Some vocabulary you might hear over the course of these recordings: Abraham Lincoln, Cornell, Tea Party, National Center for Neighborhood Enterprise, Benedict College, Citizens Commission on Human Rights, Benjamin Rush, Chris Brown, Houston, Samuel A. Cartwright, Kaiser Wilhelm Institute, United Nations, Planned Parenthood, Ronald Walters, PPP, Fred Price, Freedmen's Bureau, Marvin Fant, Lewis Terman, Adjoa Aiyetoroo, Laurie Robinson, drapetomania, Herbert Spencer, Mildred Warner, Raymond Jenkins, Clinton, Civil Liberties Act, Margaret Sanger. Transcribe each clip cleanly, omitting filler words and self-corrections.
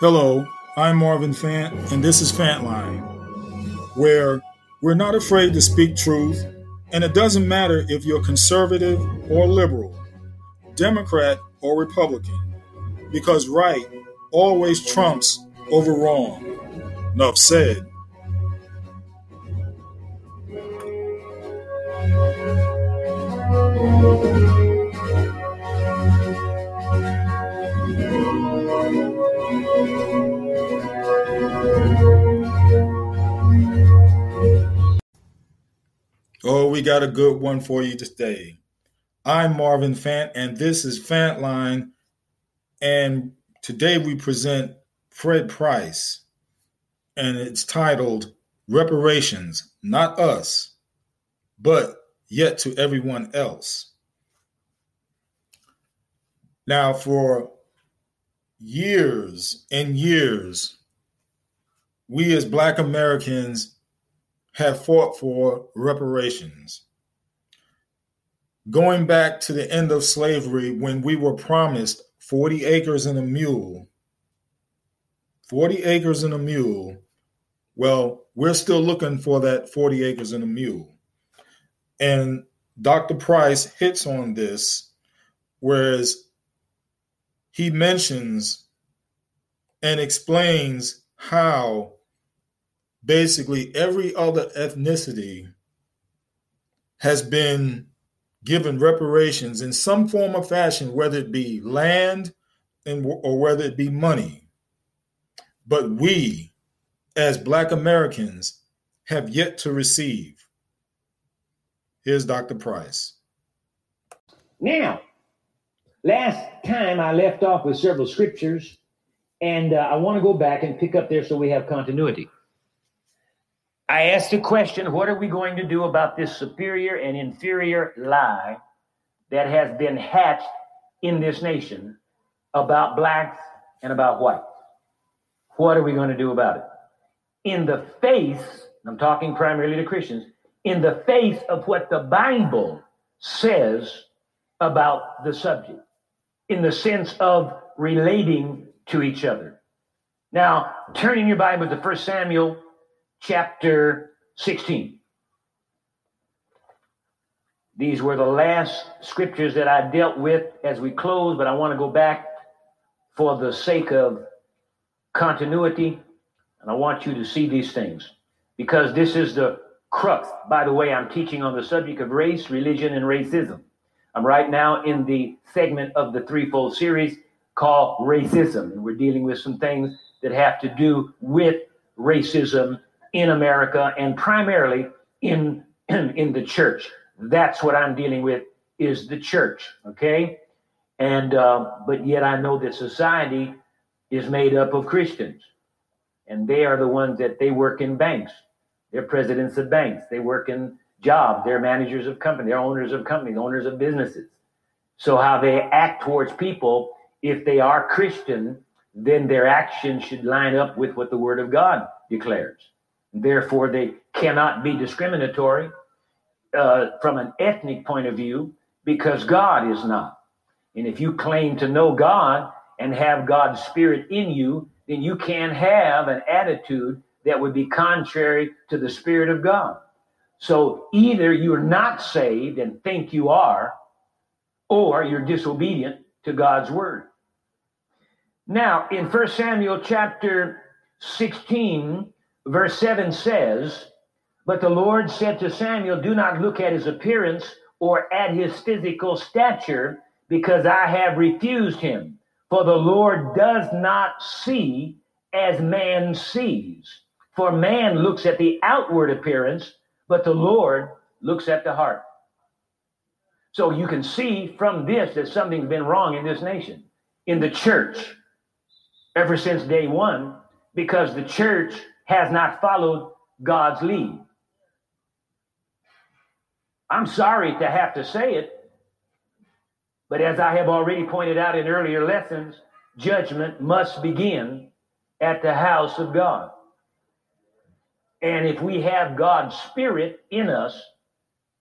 Hello, I'm Marvin Fant, and this is FantLine, where we're not afraid to speak truth, and it doesn't matter if you're conservative or liberal, Democrat or Republican, because right always trumps over wrong. Enough said. Oh, we got a good one for you today. I'm Marvin Fant, and this is FantLine, and today we present Fred Price, and it's titled Reparations, Not Us, But Yet to Everyone Else. Now, for years and years, we as Black Americans have fought for reparations. Going back to the end of slavery, when we were promised 40 acres and a mule, 40 acres and a mule, well, we're still looking for that 40 acres and a mule. And Dr. Price hits on this, whereas he mentions and explains how basically every other ethnicity has been given reparations in some form or fashion, whether it be land or whether it be money. But we, as Black Americans, have yet to receive. Here's Dr. Price. Now, last time I left off with several scriptures, and I want to go back and pick up there so we have continuity. I asked the question, what are we going to do about this superior and inferior lie that has been hatched in this nation about blacks and about whites? What are we going to do about it? In the face, I'm talking primarily to Christians, in the face of what the Bible says about the subject, in the sense of relating to each other. Now, turn in your Bible to 1 Samuel Chapter 16. These were the last scriptures that I dealt with as we close, but I want to go back for the sake of continuity, and I want you to see these things because this is the crux. By the way, I'm teaching on the subject of race, religion, and racism. I'm right now in the segment of the threefold series called Racism, and we're dealing with some things that have to do with racism in America, and primarily in the church. That's what I'm dealing with, is the church, okay? And but yet I know that society is made up of Christians, and they are the ones that they work in banks. They're presidents of banks. They work in jobs. They're managers of companies. They're owners of companies, owners of businesses. So how they act towards people, if they are Christian, then their actions should line up with what the Word of God declares. Therefore, they cannot be discriminatory from an ethnic point of view, because God is not. And if you claim to know God and have God's Spirit in you, then you can have an attitude that would be contrary to the Spirit of God. So either you're not saved and think you are, or you're disobedient to God's Word. Now, in 1 Samuel chapter 16, verse 7 says, "But the Lord said to Samuel, do not look at his appearance or at his physical stature, because I have refused him. For the Lord does not see as man sees. For man looks at the outward appearance, but the Lord looks at the heart." So you can see from this that something's been wrong in this nation, in the church, ever since day one, because the church has not followed God's lead. I'm sorry to have to say it, but as I have already pointed out in earlier lessons, judgment must begin at the house of God. And if we have God's Spirit in us,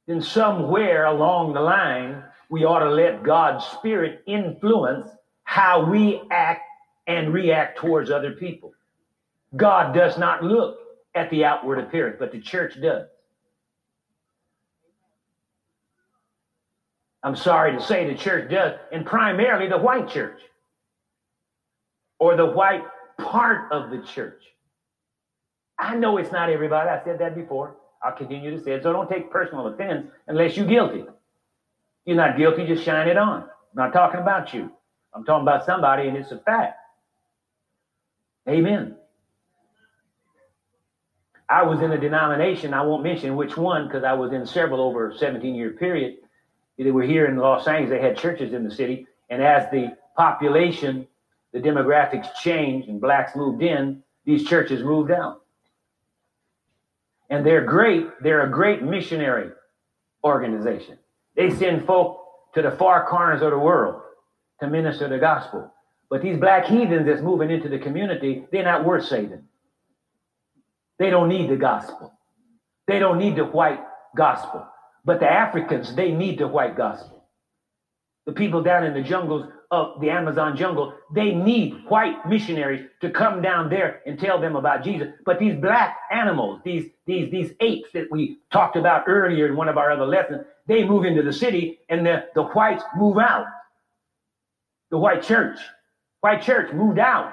then somewhere along the line, we ought to let God's Spirit influence how we act and react towards other people. God does not look at the outward appearance, but the church does. I'm sorry to say the church does, and primarily the white church or the white part of the church. I know it's not everybody. I said that before. I'll continue to say it. So don't take personal offense unless you're guilty. You're not guilty, just shine it on. I'm not talking about you. I'm talking about somebody, and it's a fact. Amen. I was in a denomination, I won't mention which one, because I was in several over a 17-year period. They were here in Los Angeles, they had churches in the city, and as the population, the demographics changed and blacks moved in, these churches moved out. And they're great, they're a great missionary organization. They send folk to the far corners of the world to minister the gospel. But these black heathens that's moving into the community, they're not worth saving. They don't need the gospel. They don't need the white gospel. But the Africans, they need the white gospel. The people down in the jungles of the Amazon jungle, they need white missionaries to come down there and tell them about Jesus. But these black animals, these apes that we talked about earlier in one of our other lessons, they move into the city and the whites move out. The white church moved out.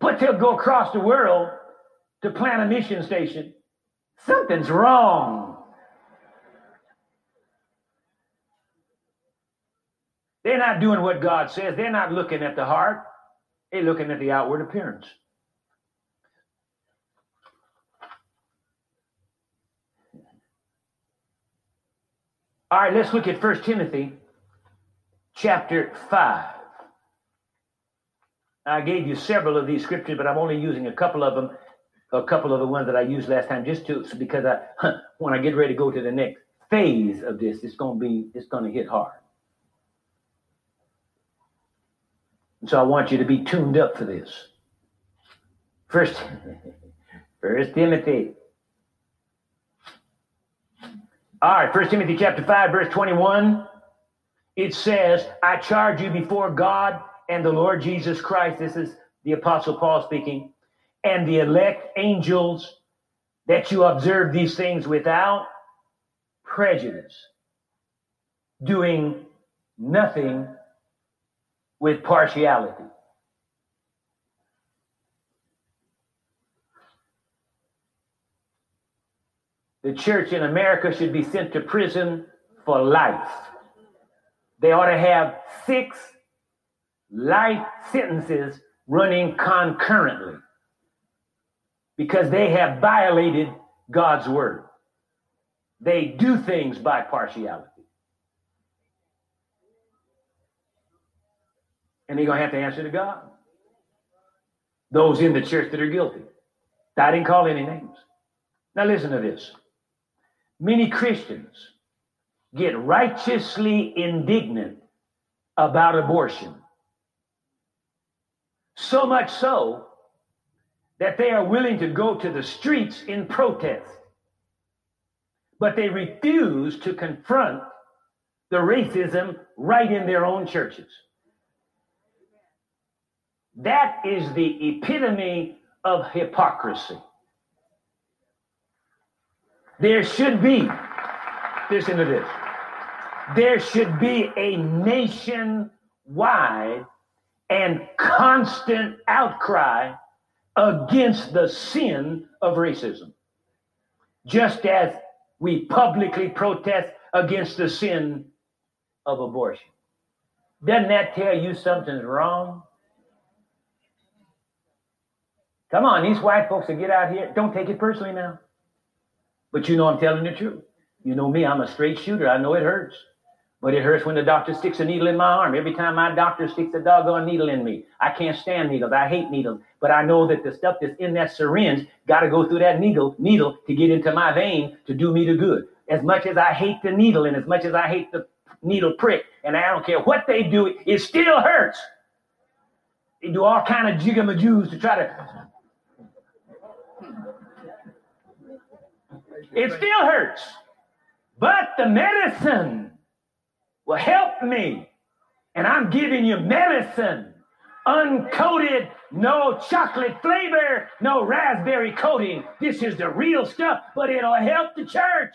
But they'll go across the world to plant a mission station. Something's wrong. They're not doing what God says. They're not looking at the heart. They're looking at the outward appearance. All right, let's look at 1 Timothy chapter 5. I gave you several of these scriptures, but I'm only using a couple of them. A couple of the ones that I used last time, just to because I when I get ready to go to the next phase of this, it's gonna hit hard. And so I want you to be tuned up for this. First Timothy. All right, 1 Timothy chapter 5, verse 21. It says, I charge you before God and the Lord Jesus Christ. This is the Apostle Paul speaking. And the elect angels, that you observe these things without prejudice, doing nothing with partiality. The church in America should be sent to prison for life. They ought to have 6 life sentences running concurrently, because they have violated God's word. They do things by partiality. And they're going to have to answer to God. Those in the church that are guilty. I didn't call any names. Now listen to this. Many Christians get righteously indignant about abortion. So much so that they are willing to go to the streets in protest, but they refuse to confront the racism right in their own churches. That is the epitome of hypocrisy. There should be, listen to this, there should be a nationwide and constant outcry against the sin of racism, just as we publicly protest against the sin of abortion. Doesn't that tell you something's wrong? Come on, these white folks that get out here, don't take it personally now. But you know I'm telling the truth. You know me, I'm a straight shooter. I know it hurts. But it hurts when the doctor sticks a needle in my arm. Every time my doctor sticks a doggone needle in me, I can't stand needles. I hate needles. But I know that the stuff that's in that syringe got to go through that needle to get into my vein to do me the good. As much as I hate the needle and as much as I hate the needle prick, and I don't care what they do, it still hurts. They do all kind of jigamajoos to try to... It still hurts. But the medicine... Well, help me. And I'm giving you medicine Uncoated, no chocolate flavor, no raspberry coating. This is the real stuff, but it'll help the church.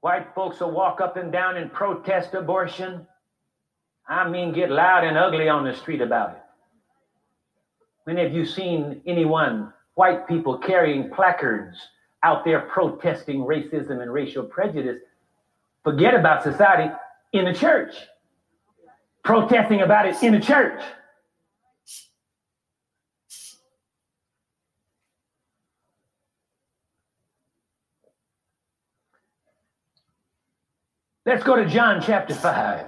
White folks will walk up and down and protest abortion. I mean, get loud and ugly on the street about it. Many of you seen anyone, white people carrying placards out there protesting racism and racial prejudice. Forget about society, in the church. Protesting about it in the church. Let's go to John chapter 5.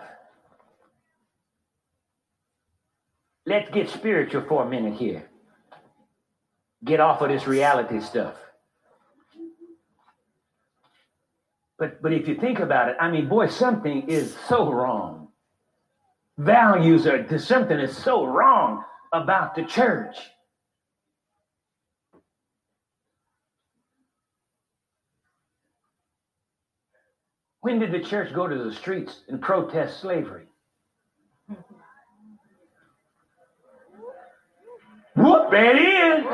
Let's get spiritual for a minute here. Get off of this reality stuff. But if you think about it, I mean, boy, something is so wrong. Values are, something is so wrong about the church. When did the church go to the streets and protest slavery? Whoop, there it is.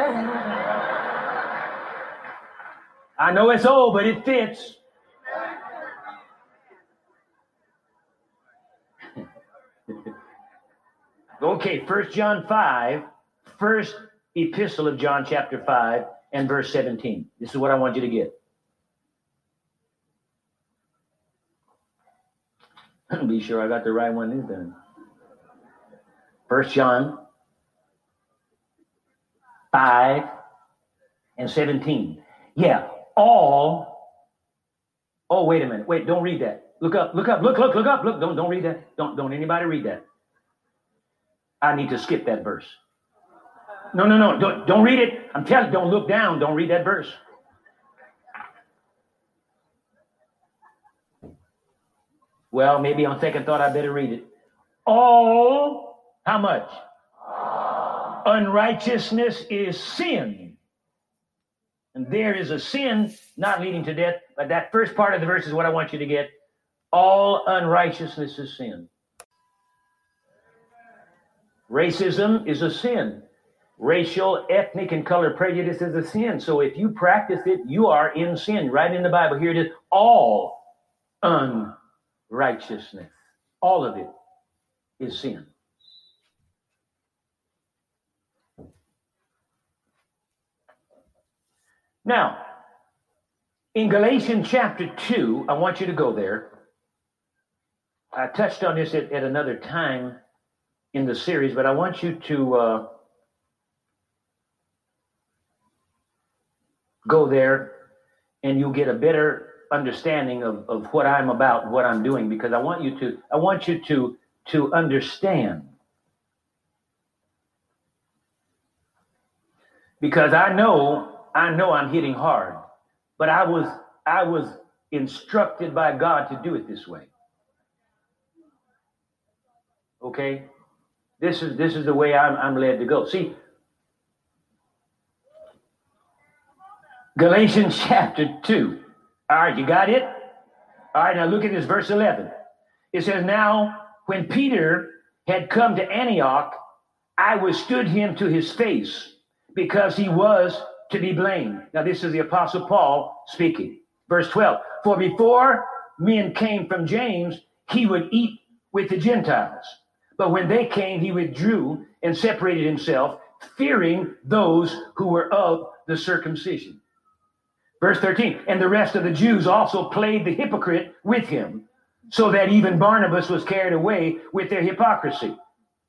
I know it's old, but it fits. Okay, 1 John 5, first epistle of John chapter 5 and verse 17. This is what I want you to get. I'll be sure I got the right one this time. 1 John 5 and 17. Yeah, all. Oh, wait a minute. Wait, don't read that. Look up, look up, look up, look. Don't read that. Don't anybody read that. I need to skip that verse. No, don't read it. I'm telling you, don't look down, don't read that verse. Well, maybe on second thought, I better read it. All, how much? Unrighteousness is sin. And there is a sin not leading to death, but that first part of the verse is what I want you to get. All unrighteousness is sin. Racism is a sin. Racial, ethnic, and color prejudice is a sin. So if you practice it, you are in sin. Right in the Bible, here it is. All unrighteousness, all of it is sin. Now, in Galatians chapter 2, I want you to go there. I touched on this at another time in the series, but I want you to go there and you'll get a better understanding of what I'm about, what I'm doing, because I want you to understand. Because I know I'm hitting hard, but I was instructed by God to do it this way. Okay? This is the way I'm led to go. See, Galatians chapter 2. All right, you got it? All right, now look at this, verse 11. It says, now, when Peter had come to Antioch, I withstood him to his face because he was to be blamed. Now, this is the Apostle Paul speaking. Verse 12, for before men came from James, he would eat with the Gentiles. But when they came, he withdrew and separated himself, fearing those who were of the circumcision. Verse 13, and the rest of the Jews also played the hypocrite with him, so that even Barnabas was carried away with their hypocrisy.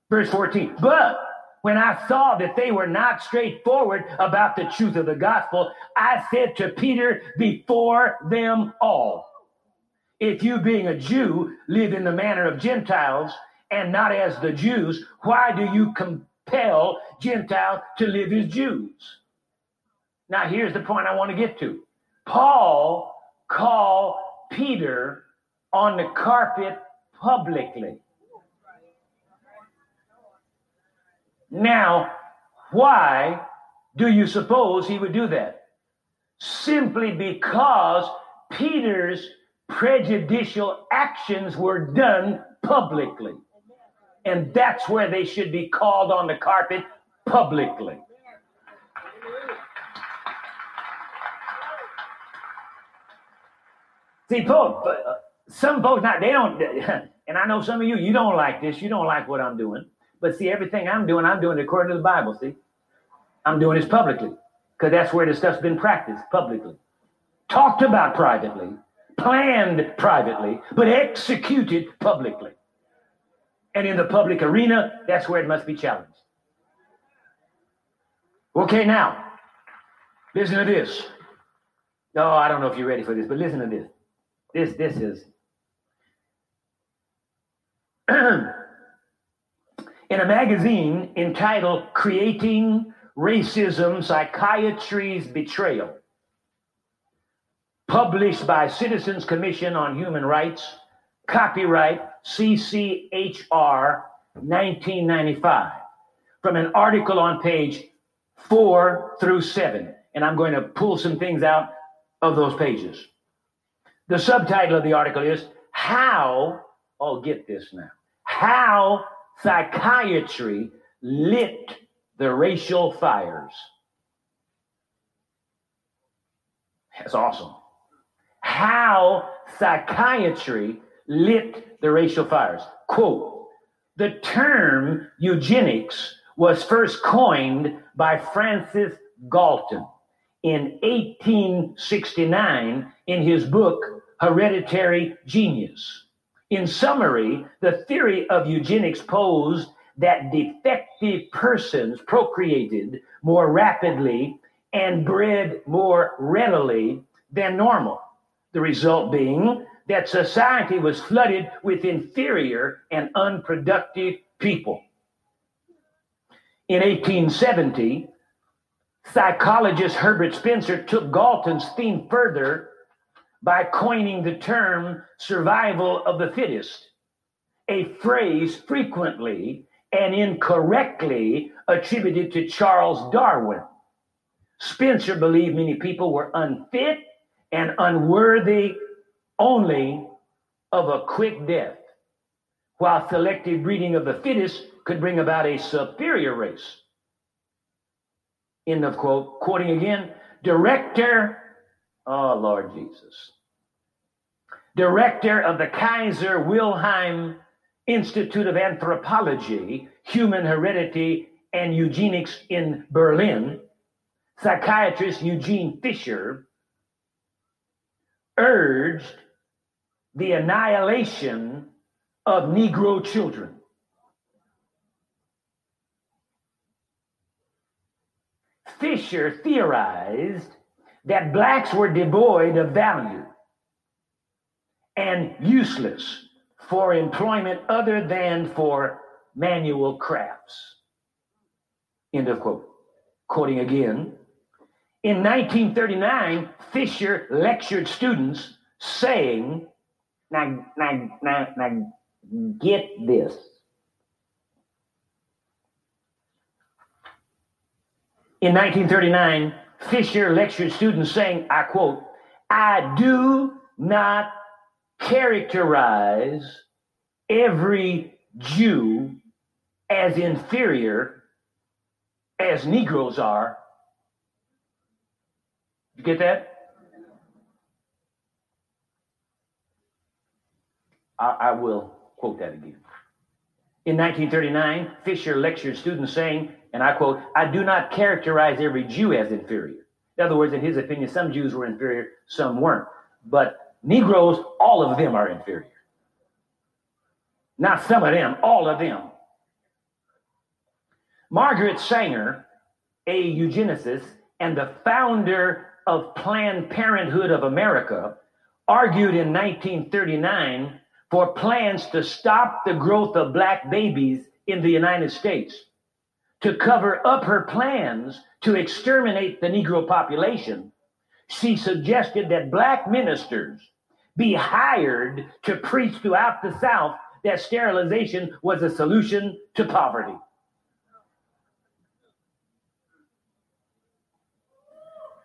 Verse 14, but when I saw that they were not straightforward about the truth of the gospel, I said to Peter before them all, if you, being a Jew, live in the manner of Gentiles and not as the Jews, why do you compel Gentiles to live as Jews? Now, here's the point I want to get to. Paul called Peter on the carpet publicly. Now, why do you suppose he would do that? Simply because Peter's prejudicial actions were done publicly. And that's where they should be called on the carpet publicly. See, folks, some folks, not, they don't, and I know some of you, you don't like this. You don't like what I'm doing. But see, everything I'm doing it according to the Bible, see? I'm doing this publicly because that's where this stuff's been practiced, publicly. Talked about privately, planned privately, but executed publicly. And in the public arena, that's where it must be challenged. Okay, now, listen to this. No, I don't know if you're ready for this, but listen to this. This is. In a magazine entitled Creating Racism, Psychiatry's Betrayal, published by Citizens Commission on Human Rights, copyright CCHR 1995, from an article on page 4 through 7. And I'm going to pull some things out of those pages. The subtitle of the article is How, oh, get this now, How Psychiatry Lit the Racial Fires. That's awesome. How Psychiatry Lit the Racial Fires. Quote, the term eugenics was first coined by Francis Galton in 1869 in his book, Hereditary Genius. In summary, the theory of eugenics posed that defective persons procreated more rapidly and bred more readily than normal. The result being that society was flooded with inferior and unproductive people. In 1870, psychologist Herbert Spencer took Galton's theme further by coining the term survival of the fittest, a phrase frequently and incorrectly attributed to Charles Darwin. Spencer believed many people were unfit and unworthy only of a quick death, while selective breeding of the fittest could bring about a superior race. End of quote. Quoting again, Director of the Kaiser Wilhelm Institute of Anthropology, Human Heredity, and Eugenics in Berlin, psychiatrist Eugen Fischer urged the annihilation of Negro children. Fisher theorized that blacks were devoid of value and useless for employment other than for manual crafts. End of quote. Quoting again, in 1939, Fisher lectured students saying, now get this. In 1939, Fisher lectured students saying, I quote, I do not characterize every Jew as inferior as Negroes are. You get that? I will quote that again. In 1939, Fisher lectured students saying, and I quote, I do not characterize every Jew as inferior. In other words, in his opinion, some Jews were inferior, some weren't. But Negroes, all of them are inferior. Not some of them, all of them. Margaret Sanger, a eugenicist and the founder of Planned Parenthood of America, argued in 1939 for plans to stop the growth of black babies in the United States. To cover up her plans to exterminate the Negro population, she suggested that black ministers be hired to preach throughout the South that sterilization was a solution to poverty.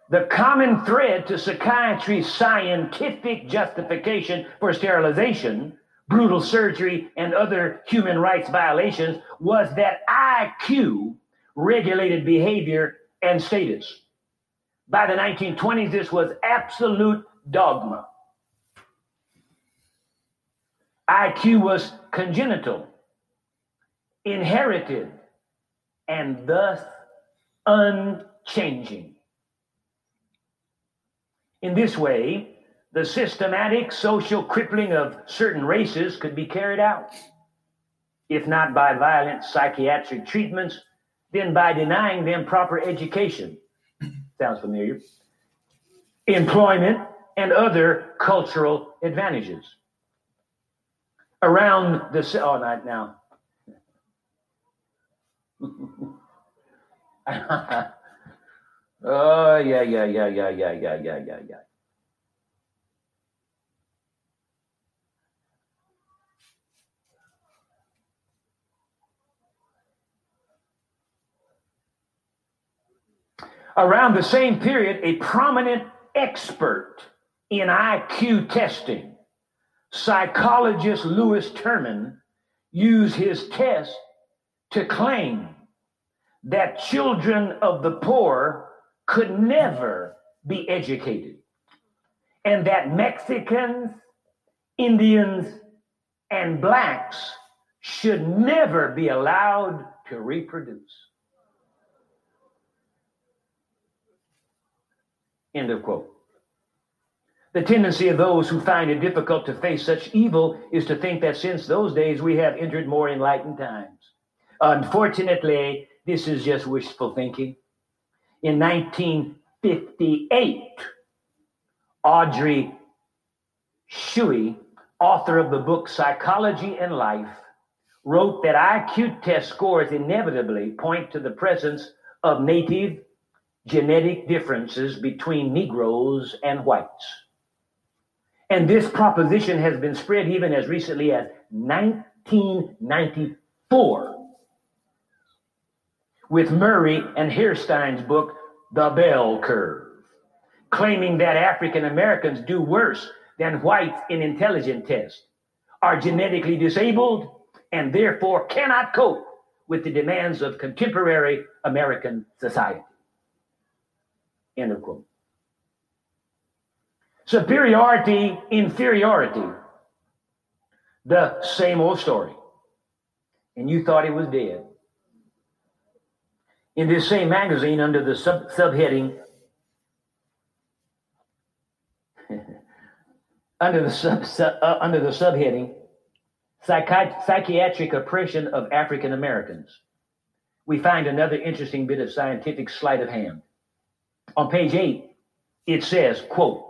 The common thread to psychiatry's scientific justification for sterilization brutal surgery, and other human rights violations was that IQ regulated behavior and status. By the 1920s, this was absolute dogma. IQ was congenital, inherited, and thus unchanging. In this way, the systematic social crippling of certain races could be carried out, if not by violent psychiatric treatments, then by denying them proper education. Sounds familiar. Employment and other cultural advantages. Around the, oh, not now. Oh, yeah. Around the same period, a prominent expert in IQ testing, psychologist Lewis Terman, used his test to claim that children of the poor could never be educated, and that Mexicans, Indians, and blacks should never be allowed to reproduce. End of quote. The tendency of those who find it difficult to face such evil is to think that since those days we have entered more enlightened times. Unfortunately, this is just wishful thinking. In 1958, Audrey Shuey, author of the book Psychology and Life, wrote that IQ test scores inevitably point to the presence of native genetic differences between Negroes and whites. And this proposition has been spread even as recently as 1994 with Murray and Hierstein's book, The Bell Curve, claiming that African Americans do worse than whites in intelligence tests, are genetically disabled, and therefore cannot cope with the demands of contemporary American society. End of quote. Superiority, inferiority, the same old story. And you thought it was dead. In this same magazine, under the subheading, under the subheading, Psychiatric Oppression of African Americans, we find another interesting bit of scientific sleight of hand. On page 8, it says, quote,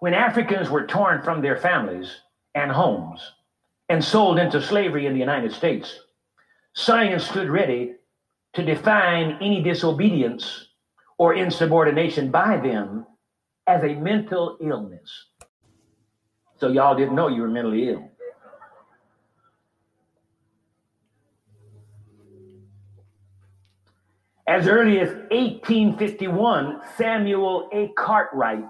when Africans were torn from their families and homes and sold into slavery in the United States, science stood ready to define any disobedience or insubordination by them as a mental illness. So y'all didn't know you were mentally ill. As early as 1851, Samuel A. Cartwright,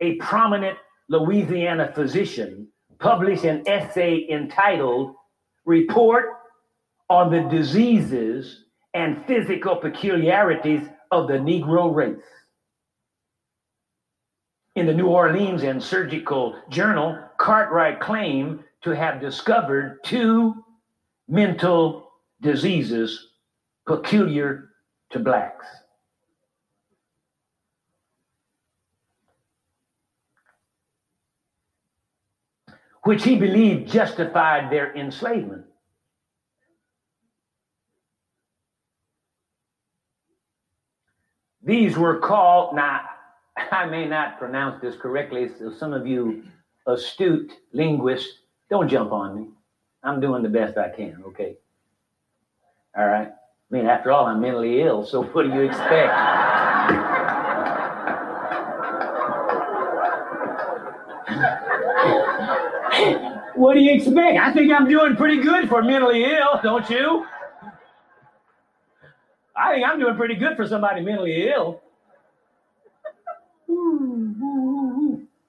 a prominent Louisiana physician, published an essay entitled Report on the Diseases and Physical Peculiarities of the Negro Race. In the New Orleans and Surgical Journal, Cartwright claimed to have discovered 2 mental diseases peculiar to blacks. Which he believed justified their enslavement. These were called, now I may not pronounce this correctly, so some of you astute linguists, don't jump on me. I'm doing the best I can, okay? All right. I mean, after all, I'm mentally ill, so what do you expect? What do you expect? I think I'm doing pretty good for mentally ill, don't you? I think I'm doing pretty good for somebody mentally ill. All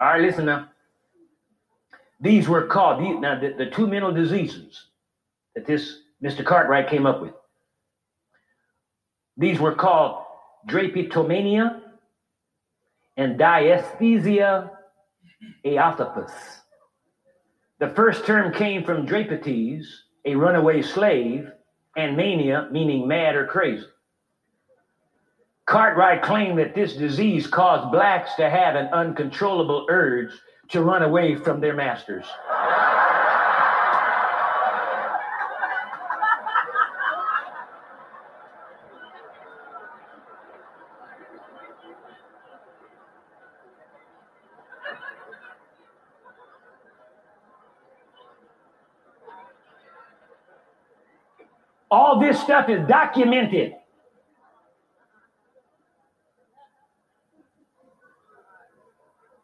right, listen now. These were called, now the two mental diseases that this Mr. Cartwright came up with, these were called drapetomania and diesthesia aothopus. The first term came from drapetes, a runaway slave, and mania, meaning mad or crazy. Cartwright claimed that this disease caused blacks to have an uncontrollable urge to run away from their masters. All this stuff is documented.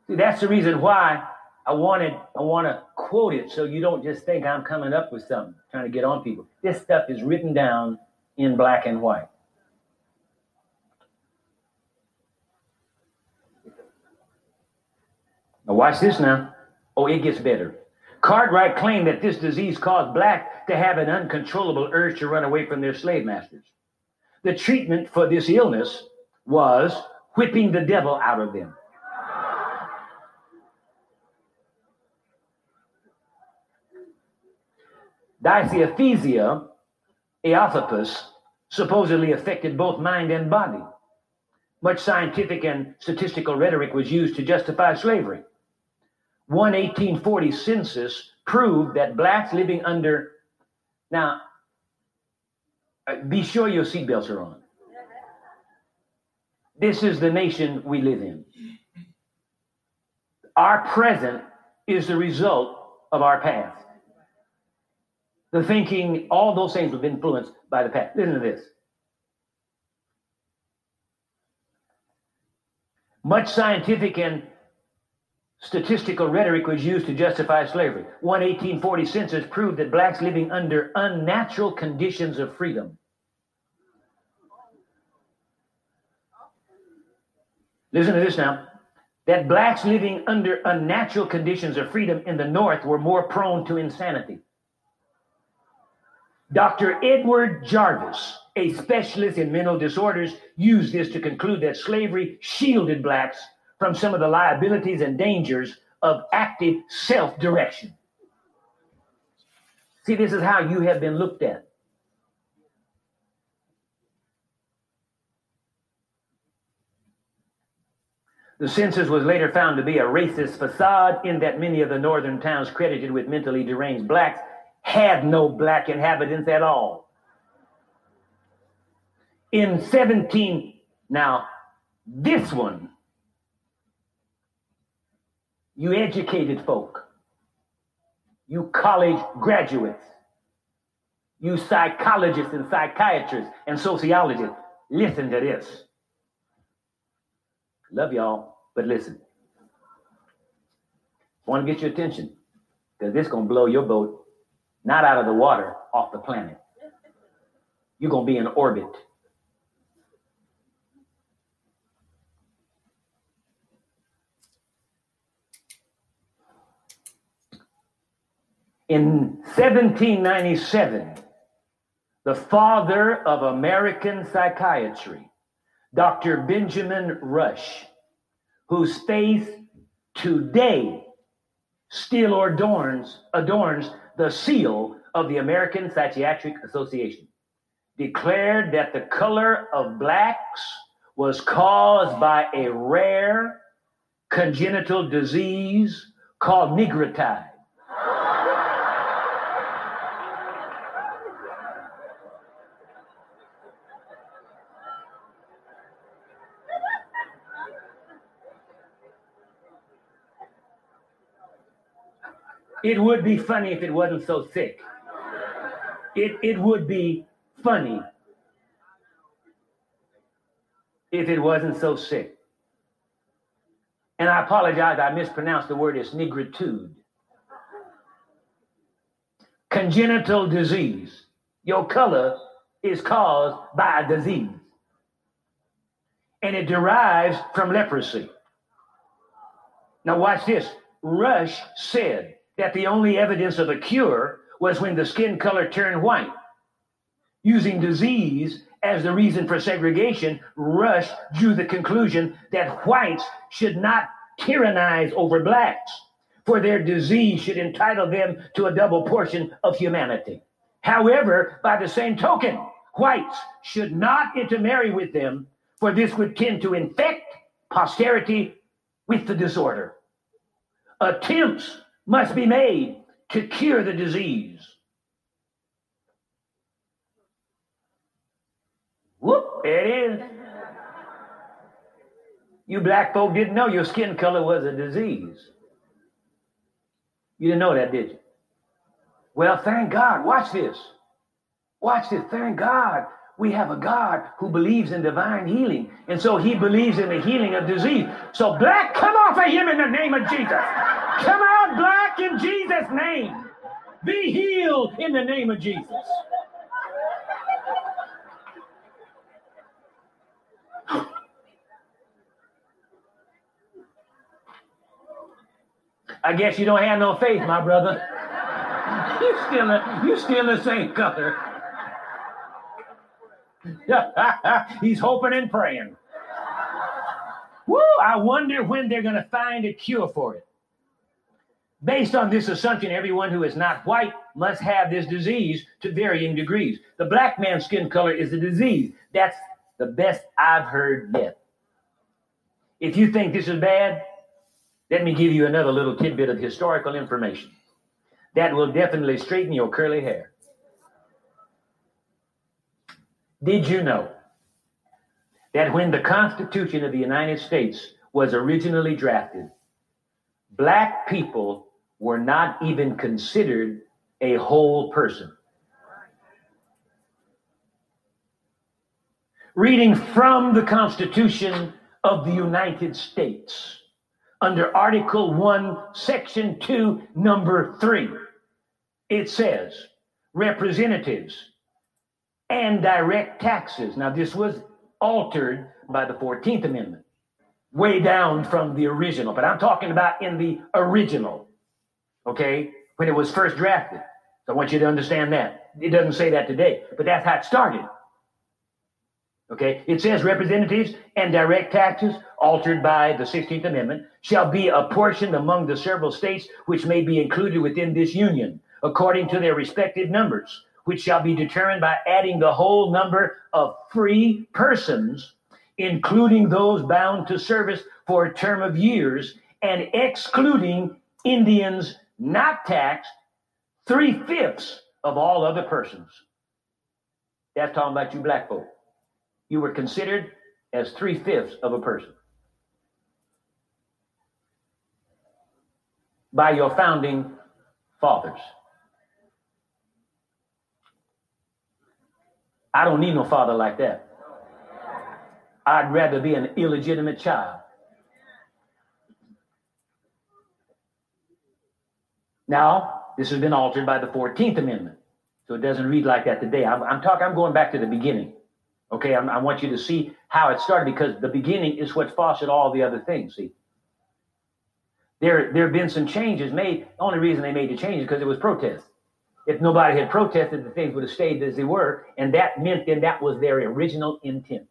See, that's the reason why I want to quote it, so you don't just think I'm coming up with something, trying to get on people. This stuff is written down in black and white. Now watch this now. Oh, it gets better. Cartwright claimed that this disease caused blacks to have an uncontrollable urge to run away from their slave masters. The treatment for this illness was whipping the devil out of them. Diesthesia aothopus supposedly affected both mind and body. Much scientific and statistical rhetoric was used to justify slavery. One 1840 census proved that blacks living under, now, be sure your seatbelts are on. This is the nation we live in. Our present is the result of our past. The thinking, all those things have been influenced by the past. Listen to this. Much scientific and statistical rhetoric was used to justify slavery. One 1840 census proved that blacks living under unnatural conditions of freedom. Listen to this now. That blacks living under unnatural conditions of freedom in the North were more prone to insanity. Dr. Edward Jarvis, a specialist in mental disorders, used this to conclude that slavery shielded blacks from some of the liabilities and dangers of active self-direction. See, this is how you have been looked at. The census was later found to be a racist facade, in that many of the northern towns credited with mentally deranged blacks had no black inhabitants at all. In 17, now this one, you educated folk, you college graduates, you psychologists and psychiatrists and sociologists, listen to this. Love y'all, but listen. I want to get your attention, because this is going to blow your boat. Not out of the water, off the planet. You're going to be in orbit. In 1797, the father of American psychiatry, Dr. Benjamin Rush, whose face today still adorns the seal of the American Psychiatric Association, declared that the color of blacks was caused by a rare congenital disease called negritude. It would be funny if it wasn't so sick. It would be funny if it wasn't so sick. And I apologize, I mispronounced the word. It's negritude. Congenital disease. Your color is caused by a disease. And it derives from leprosy. Now watch this. Rush said that the only evidence of a cure was when the skin color turned white. Using disease as the reason for segregation, Rush drew the conclusion that whites should not tyrannize over blacks, for their disease should entitle them to a double portion of humanity. However, by the same token, whites should not intermarry with them, for this would tend to infect posterity with the disorder. Attempts must be made to cure the disease. Whoop, there it is. You black folk didn't know your skin color was a disease. You didn't know that, did you? Well, thank God. Watch this. Watch this. Thank God we have a God who believes in divine healing. And so he believes in the healing of disease. So black, come off of him in the name of Jesus. Come out black in Jesus' name. Be healed in the name of Jesus. I guess you don't have no faith, my brother. You're still the same color. He's hoping and praying. Woo, I wonder when they're going to find a cure for it. Based on this assumption, everyone who is not white must have this disease to varying degrees. The black man's skin color is a disease. That's the best I've heard yet. If you think this is bad, let me give you another little tidbit of historical information that will definitely straighten your curly hair. Did you know that when the Constitution of the United States was originally drafted, black people were not even considered a whole person? Reading from the Constitution of the United States, under Article 1, Section 2, Number 3, it says, representatives and direct taxes. Now, this was altered by the 14th Amendment, way down from the original. But I'm talking about in the original, okay, when it was first drafted. So I want you to understand that. It doesn't say that today, but that's how it started. Okay, it says representatives and direct taxes, altered by the 16th Amendment, shall be apportioned among the several states which may be included within this union, according to their respective numbers, which shall be determined by adding the whole number of free persons, including those bound to service for a term of years, and excluding Indians not taxed, 3/5 of all other persons. That's talking about you black folk. You were considered as 3/5 of a person by your founding fathers. I don't need no father like that. I'd rather be an illegitimate child. Now, this has been altered by the 14th Amendment, so it doesn't read like that today. I'm going back to the beginning. Okay, I want you to see how it started, because the beginning is what fostered all the other things, see? There have been some changes made. The only reason they made the changes is because it was protest. If nobody had protested, the things would have stayed as they were, and that meant then that was their original intent.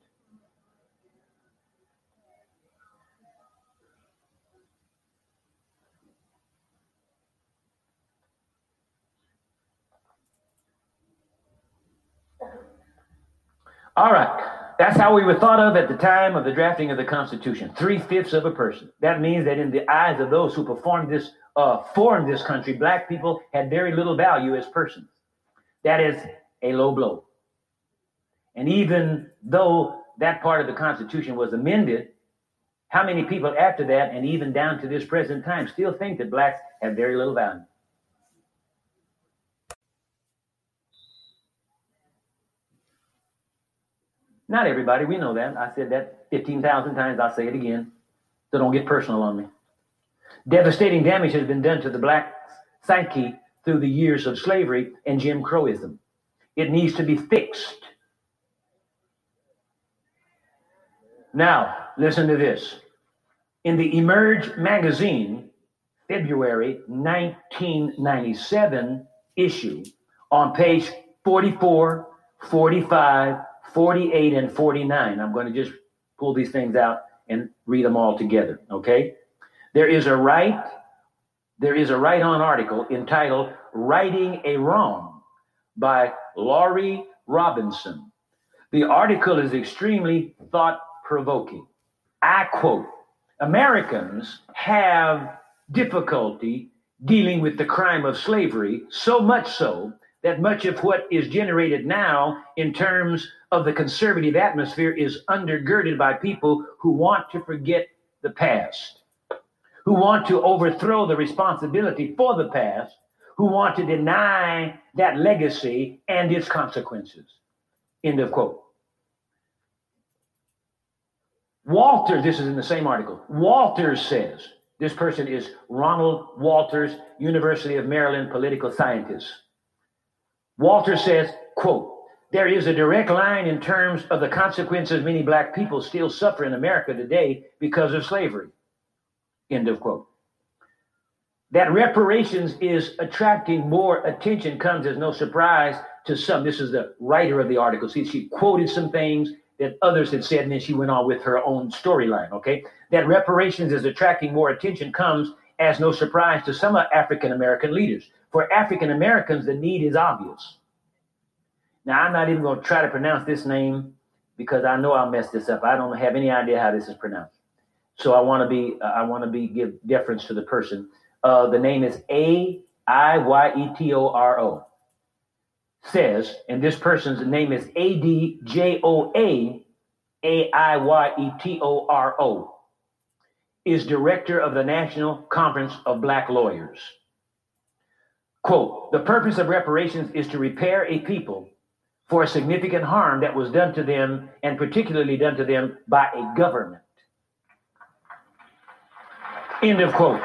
All right, that's how we were thought of at the time of the drafting of the Constitution, 3/5 of a person. That means that in the eyes of those who formed this country, black people had very little value as persons. That is a low blow. And even though that part of the Constitution was amended, how many people after that, and even down to this present time, still think that blacks have very little value? Not everybody, we know that. I said that 15,000 times, I'll say it again. So don't get personal on me. Devastating damage has been done to the black psyche through the years of slavery and Jim Crowism. It needs to be fixed. Now, listen to this. In the Emerge magazine, February 1997 issue on page 44, 45, 48, and 49. I'm going to just pull these things out and read them all together, okay? There is a on article entitled Righting a Wrong by Laurie Robinson. The article is extremely thought-provoking. I quote, Americans have difficulty dealing with the crime of slavery, so much so that much of what is generated now in terms of the conservative atmosphere is undergirded by people who want to forget the past, who want to overthrow the responsibility for the past, who want to deny that legacy and its consequences. End of quote. Walters, this is in the same article, Walters says, this person is Ronald Walters, University of Maryland political scientist. Walters says, quote, there is a direct line in terms of the consequences many black people still suffer in America today because of slavery. End of quote. That reparations is attracting more attention comes as no surprise to some. This is the writer of the article. See, she quoted some things that others had said, and then she went on with her own storyline, okay? That reparations is attracting more attention comes as no surprise to some African-American leaders. For African-Americans, the need is obvious. Now, I'm not even going to try to pronounce this name because I know I'll mess this up. I don't have any idea how this is pronounced. So I want to give deference to the person. The name is Aiyetoroo. Says, and this person's name is Adjoa Aiyetoroo, is director of the National Conference of Black Lawyers. Quote, the purpose of reparations is to repair a people for significant harm that was done to them, and particularly done to them by a government. End of quote.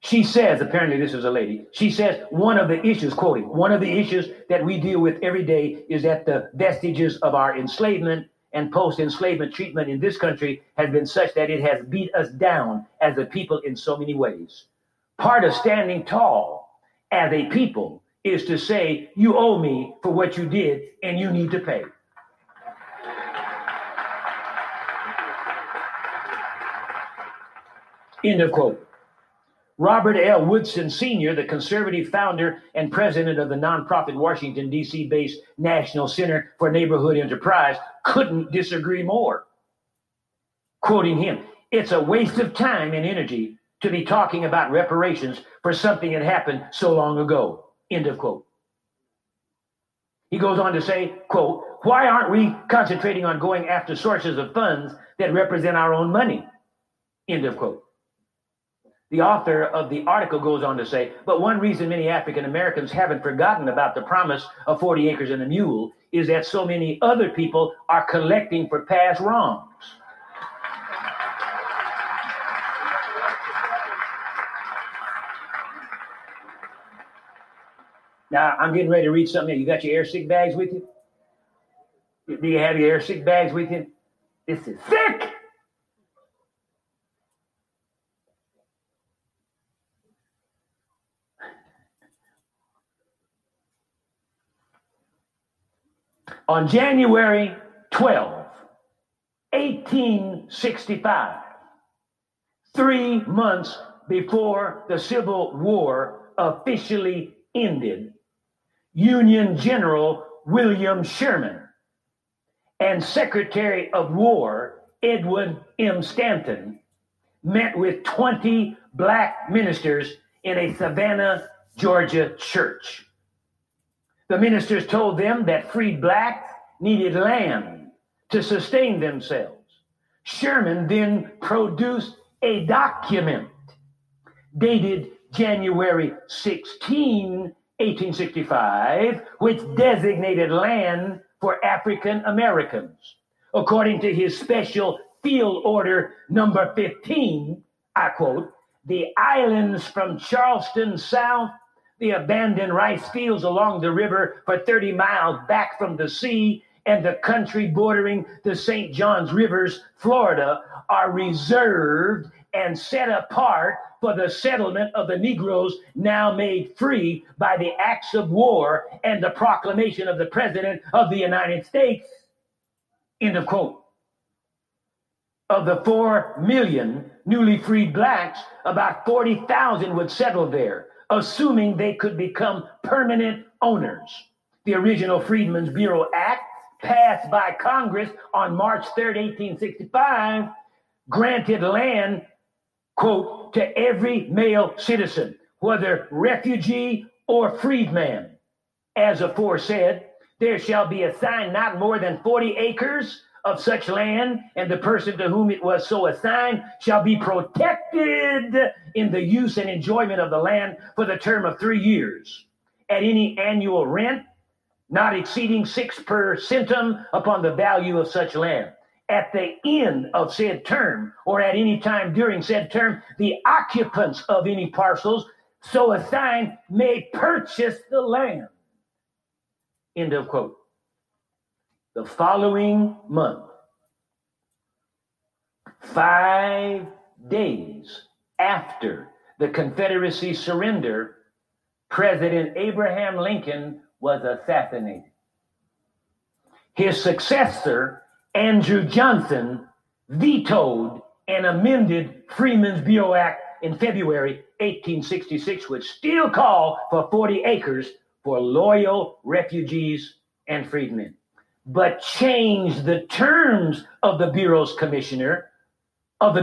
She says, apparently this is a lady, she says one of the issues, quoting, one of the issues that we deal with every day is that the vestiges of our enslavement and post-enslavement treatment in this country has been such that it has beat us down as a people in so many ways. Part of standing tall as a people is to say, you owe me for what you did and you need to pay. End of quote. Robert L. Woodson, Sr., the conservative founder and president of the nonprofit Washington, D.C.-based National Center for Neighborhood Enterprise, couldn't disagree more. Quoting him, it's a waste of time and energy to be talking about reparations for something that happened so long ago. End of quote. He goes on to say, quote, why aren't we concentrating on going after sources of funds that represent our own money? End of quote. The author of the article goes on to say, but one reason many African Americans haven't forgotten about the promise of 40 acres and a mule is that so many other people are collecting for past wrongs. Now, I'm getting ready to read something. You got your air sick bags with you? Do you have your air sick bags with you? This is sick! On January 12, 1865, 3 months before the Civil War officially ended, Union General William Sherman and Secretary of War Edwin M. Stanton met with 20 black ministers in a Savannah, Georgia church. The ministers told them that freed blacks needed land to sustain themselves. Sherman then produced a document dated January 16, 1865, which designated land for African Americans, according to his special field order number 15. I quote, the islands from Charleston south, the abandoned rice fields along the river for 30 miles back from the sea, and the country bordering the St. Johns Rivers, Florida, are reserved and set apart for the settlement of the Negroes now made free by the acts of war and the proclamation of the President of the United States, end of quote. Of the 4 million newly freed blacks, about 40,000 would settle there, assuming they could become permanent owners. The original Freedmen's Bureau Act, passed by Congress on March 3rd, 1865, granted land, quote, to every male citizen, whether refugee or freedman. As aforesaid, there shall be assigned not more than 40 acres of such land, and the person to whom it was so assigned shall be protected in the use and enjoyment of the land for the term of 3 years, at any annual rent not exceeding 6 per centum upon the value of such land. At the end of said term, or at any time during said term, the occupants of any parcels so assigned may purchase the land, end of quote. The following month, 5 days after the Confederacy surrender, President Abraham Lincoln was assassinated. His successor, Andrew Johnson, vetoed and amended Freedmen's Bureau Act in February 1866, which still called for 40 acres for loyal refugees and freedmen, but changed the terms of the Bureau's commissioner, so the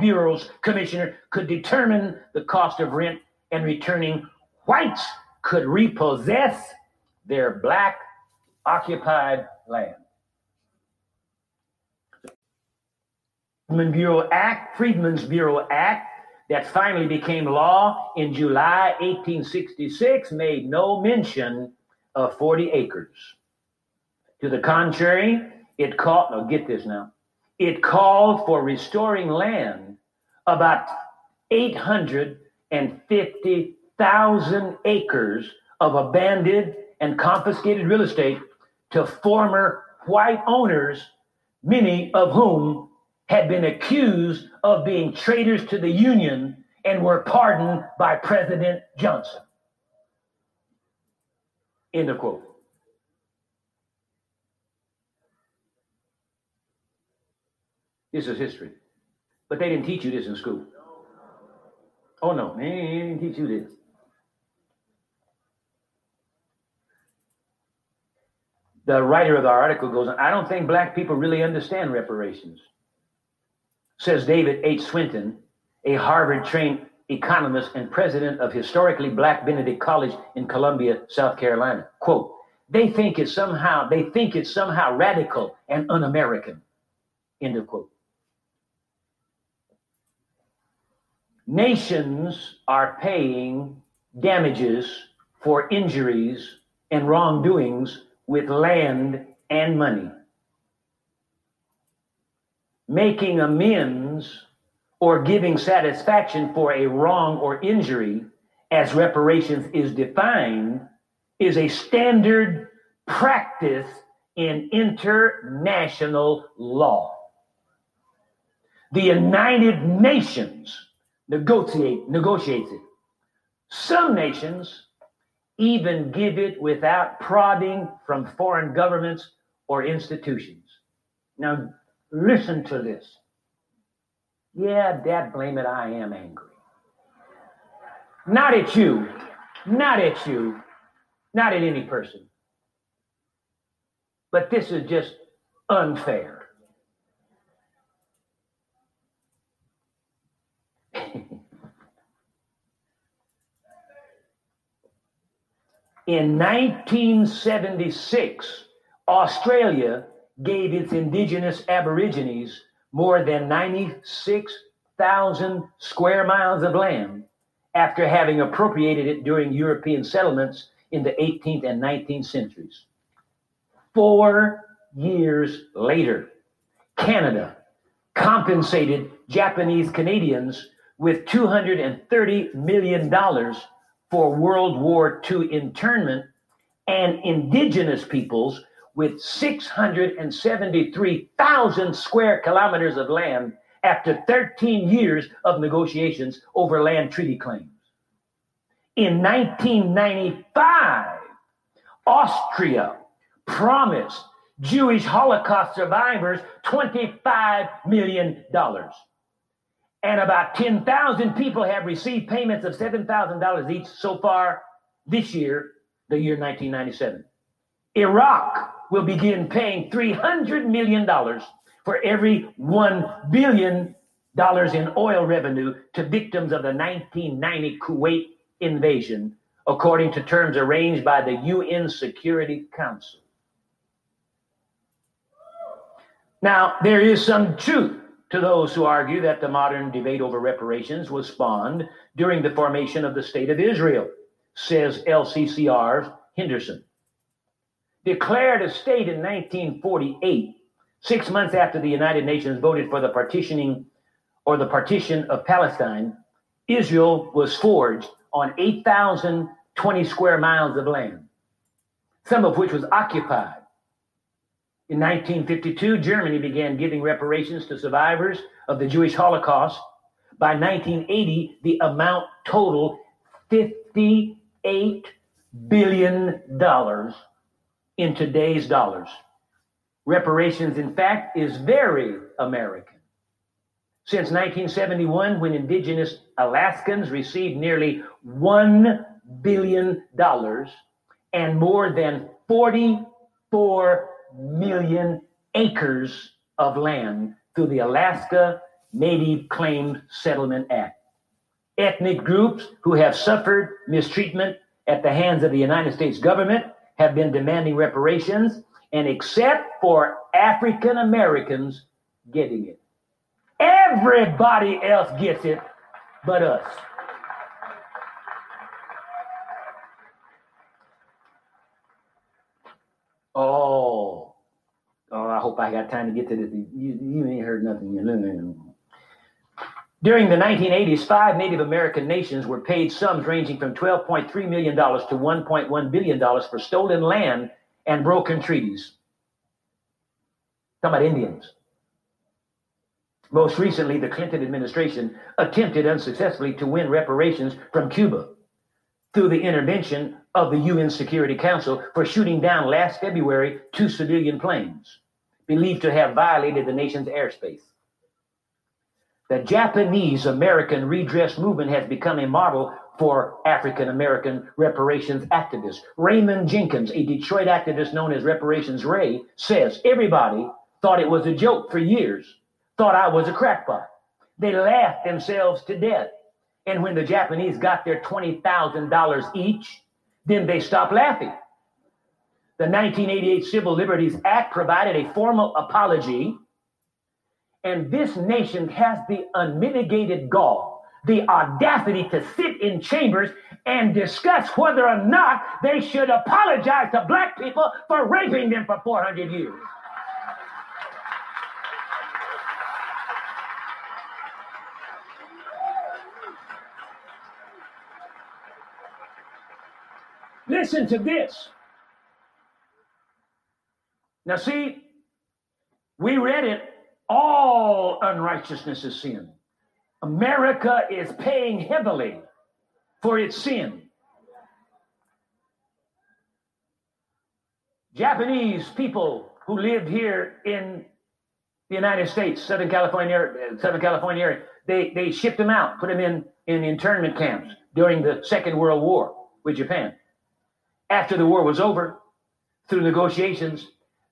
Bureau's commissioner could determine the cost of rent and returning whites could repossess their black occupied land. Freedmen's Bureau Act that finally became law in July 1866 made no mention of 40 acres. To the contrary, it called for restoring land, about 850,000 acres of abandoned and confiscated real estate to former white owners, many of whom had been accused of being traitors to the Union and were pardoned by President Johnson, end of quote. This is history. But they didn't teach you this in school. Oh no, they didn't teach you this. The writer of the article goes on, I don't think black people really understand reparations, says David H. Swinton, a Harvard-trained economist and president of historically black Benedict College in Columbia, South Carolina. Quote, they think it's somehow radical and un-American, end of quote. Nations are paying damages for injuries and wrongdoings with land and money, making amends or giving satisfaction for a wrong or injury, as reparations is defined, is a standard practice in international law. The United Nations negotiates it. Some nations even give it without prodding from foreign governments or institutions. Now, listen to this. Yeah, dad, blame it, I am angry. Not at you, not at you, not at any person. But this is just unfair. In 1976, Australia gave its indigenous Aborigines more than 96,000 square miles of land after having appropriated it during European settlements in the 18th and 19th centuries. 4 years later, Canada compensated Japanese Canadians with $230 million for World War II internment and indigenous peoples with 673,000 square kilometers of land after 13 years of negotiations over land treaty claims. In 1995, Austria promised Jewish Holocaust survivors $25 million. And about 10,000 people have received payments of $7,000 each so far this year, the year 1997. Iraq will begin paying $300 million for every $1 billion in oil revenue to victims of the 1990 Kuwait invasion, according to terms arranged by the UN Security Council. Now, there is some truth to those who argue that the modern debate over reparations was spawned during the formation of the State of Israel, says LCCR's Henderson. Declared a state in 1948, 6 months after the United Nations voted for the partition of Palestine, Israel was forged on 8,020 square miles of land, some of which was occupied. In 1952, Germany began giving reparations to survivors of the Jewish Holocaust. By 1980, the amount totaled $58 billion in today's dollars. Reparations, in fact, is very American. Since 1971, when indigenous Alaskans received nearly $1 billion and more than 44 million acres of land through the Alaska Native Claims Settlement Act. Ethnic groups who have suffered mistreatment at the hands of the United States government have been demanding reparations, and except for African Americans getting it. Everybody else gets it but us. Oh, I hope I got time to get to this. You ain't heard nothing. During the 1980s, five Native American nations were paid sums ranging from $12.3 million to $1.1 billion for stolen land and broken treaties. Talking about Indians. Most recently, the Clinton administration attempted unsuccessfully to win reparations from Cuba through the intervention of the UN Security Council for shooting down last February 2 civilian planes believed to have violated the nation's airspace. The Japanese American redress movement has become a model for African American reparations activists. Raymond Jenkins, a Detroit activist known as Reparations Ray, says, "Everybody thought it was a joke for years, thought I was a crackpot. They laughed themselves to death. And when the Japanese got their $20,000 each, then they stopped laughing." The 1988 Civil Liberties Act provided a formal apology, and this nation has the unmitigated gall, the audacity to sit in chambers and discuss whether or not they should apologize to black people for raping them for 400 years. Listen to this. Now see, we read it, all unrighteousness is sin. America is paying heavily for its sin. Japanese people who lived here in the United States, Southern California area, they shipped them out, put them in internment camps during the Second World War with Japan. After the war was over, through negotiations,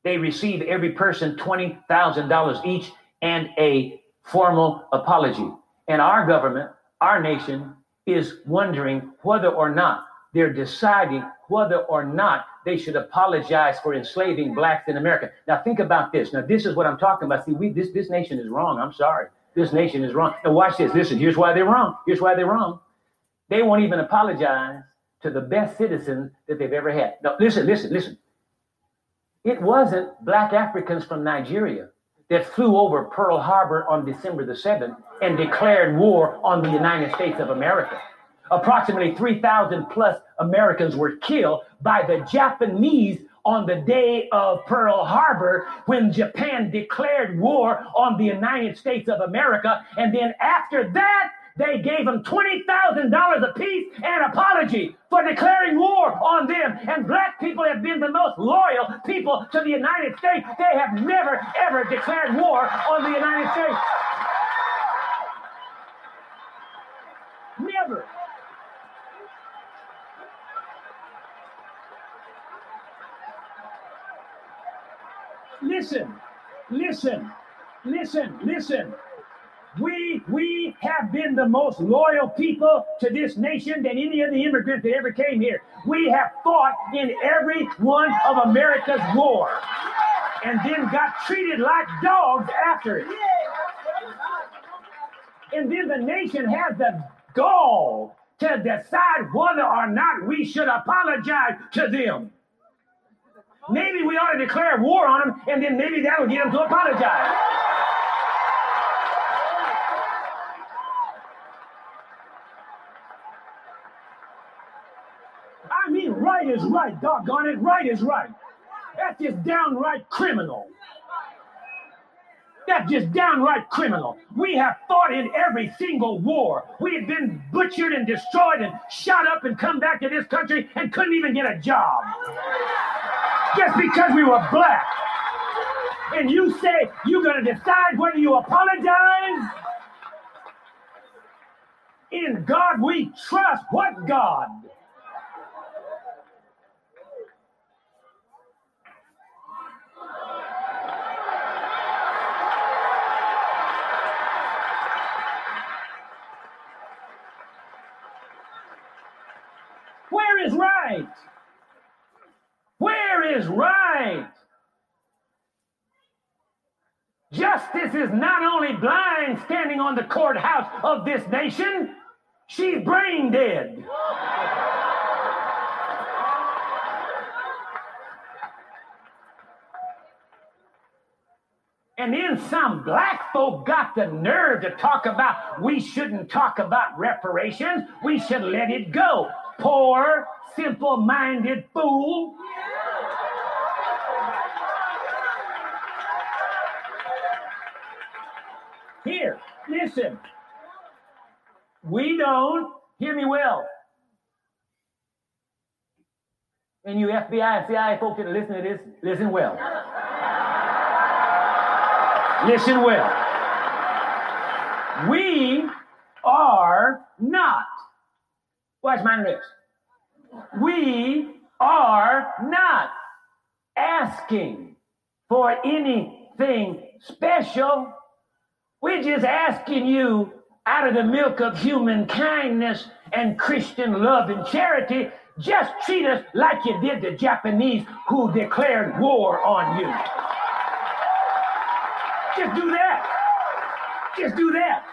they received every person $20,000 each and a formal apology. And our government, our nation, is wondering whether or not they're deciding whether or not they should apologize for enslaving blacks in America. Now think about this. Now this is what I'm talking about. See, this nation is wrong. I'm sorry. This nation is wrong. Now watch this. Listen, here's why they're wrong. Here's why they're wrong. They won't even apologize to the best citizens that they've ever had. Now, listen. It wasn't black Africans from Nigeria that flew over Pearl Harbor on December the 7th and declared war on the United States of America. Approximately 3,000 plus Americans were killed by the Japanese on the day of Pearl Harbor, when Japan declared war on the United States of America. And then after that, they gave them $20,000 apiece and apology for declaring war on them. And black people have been the most loyal people to the United States. They have never, ever declared war on the United States. Never. Listen. We have been the most loyal people to this nation than any of the immigrants that ever came here. We have fought in every one of America's war and then got treated like dogs after it. And then the nation has the gall to decide whether or not we should apologize to them. Maybe we ought to declare war on them, and then maybe that'll get them to apologize. I mean, right is right, doggone it, right is right. That's just downright criminal. That's just downright criminal. We have fought in every single war. We have been butchered and destroyed and shot up and come back to this country and couldn't even get a job. Just because we were black. And you say you're going to decide whether you apologize? In God we trust. What God? Where is right? Where is right? Justice is not only blind standing on the courthouse of this nation, she's brain dead. And then some black folk got the nerve to talk about we shouldn't talk about reparations, we should let it go. Poor, simple-minded fool. Here, listen. We don't, hear me well. And you FBI and CIA folks that listen to this, listen well. Listen well. We are not. Watch my lips. We are not asking for anything special. We're just asking you, out of the milk of human kindness and Christian love and charity, just treat us like you did the Japanese who declared war on you. Just do that. Just do that.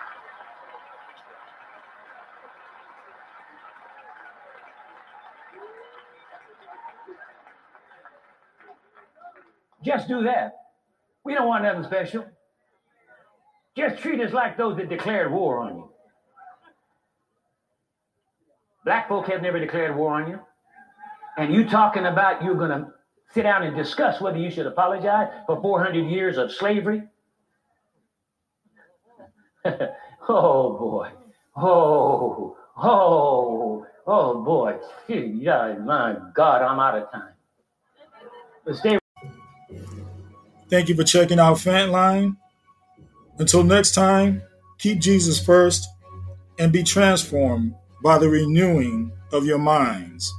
Just do that. We don't want nothing special. Just treat us like those that declared war on you. Black folk have never declared war on you. And you talking about you're going to sit down and discuss whether you should apologize for 400 years of slavery? Oh, boy. Oh, boy. Yeah, my God, I'm out of time. But stay. Thank you for checking out FantLine. Until next time, keep Jesus first and be transformed by the renewing of your minds.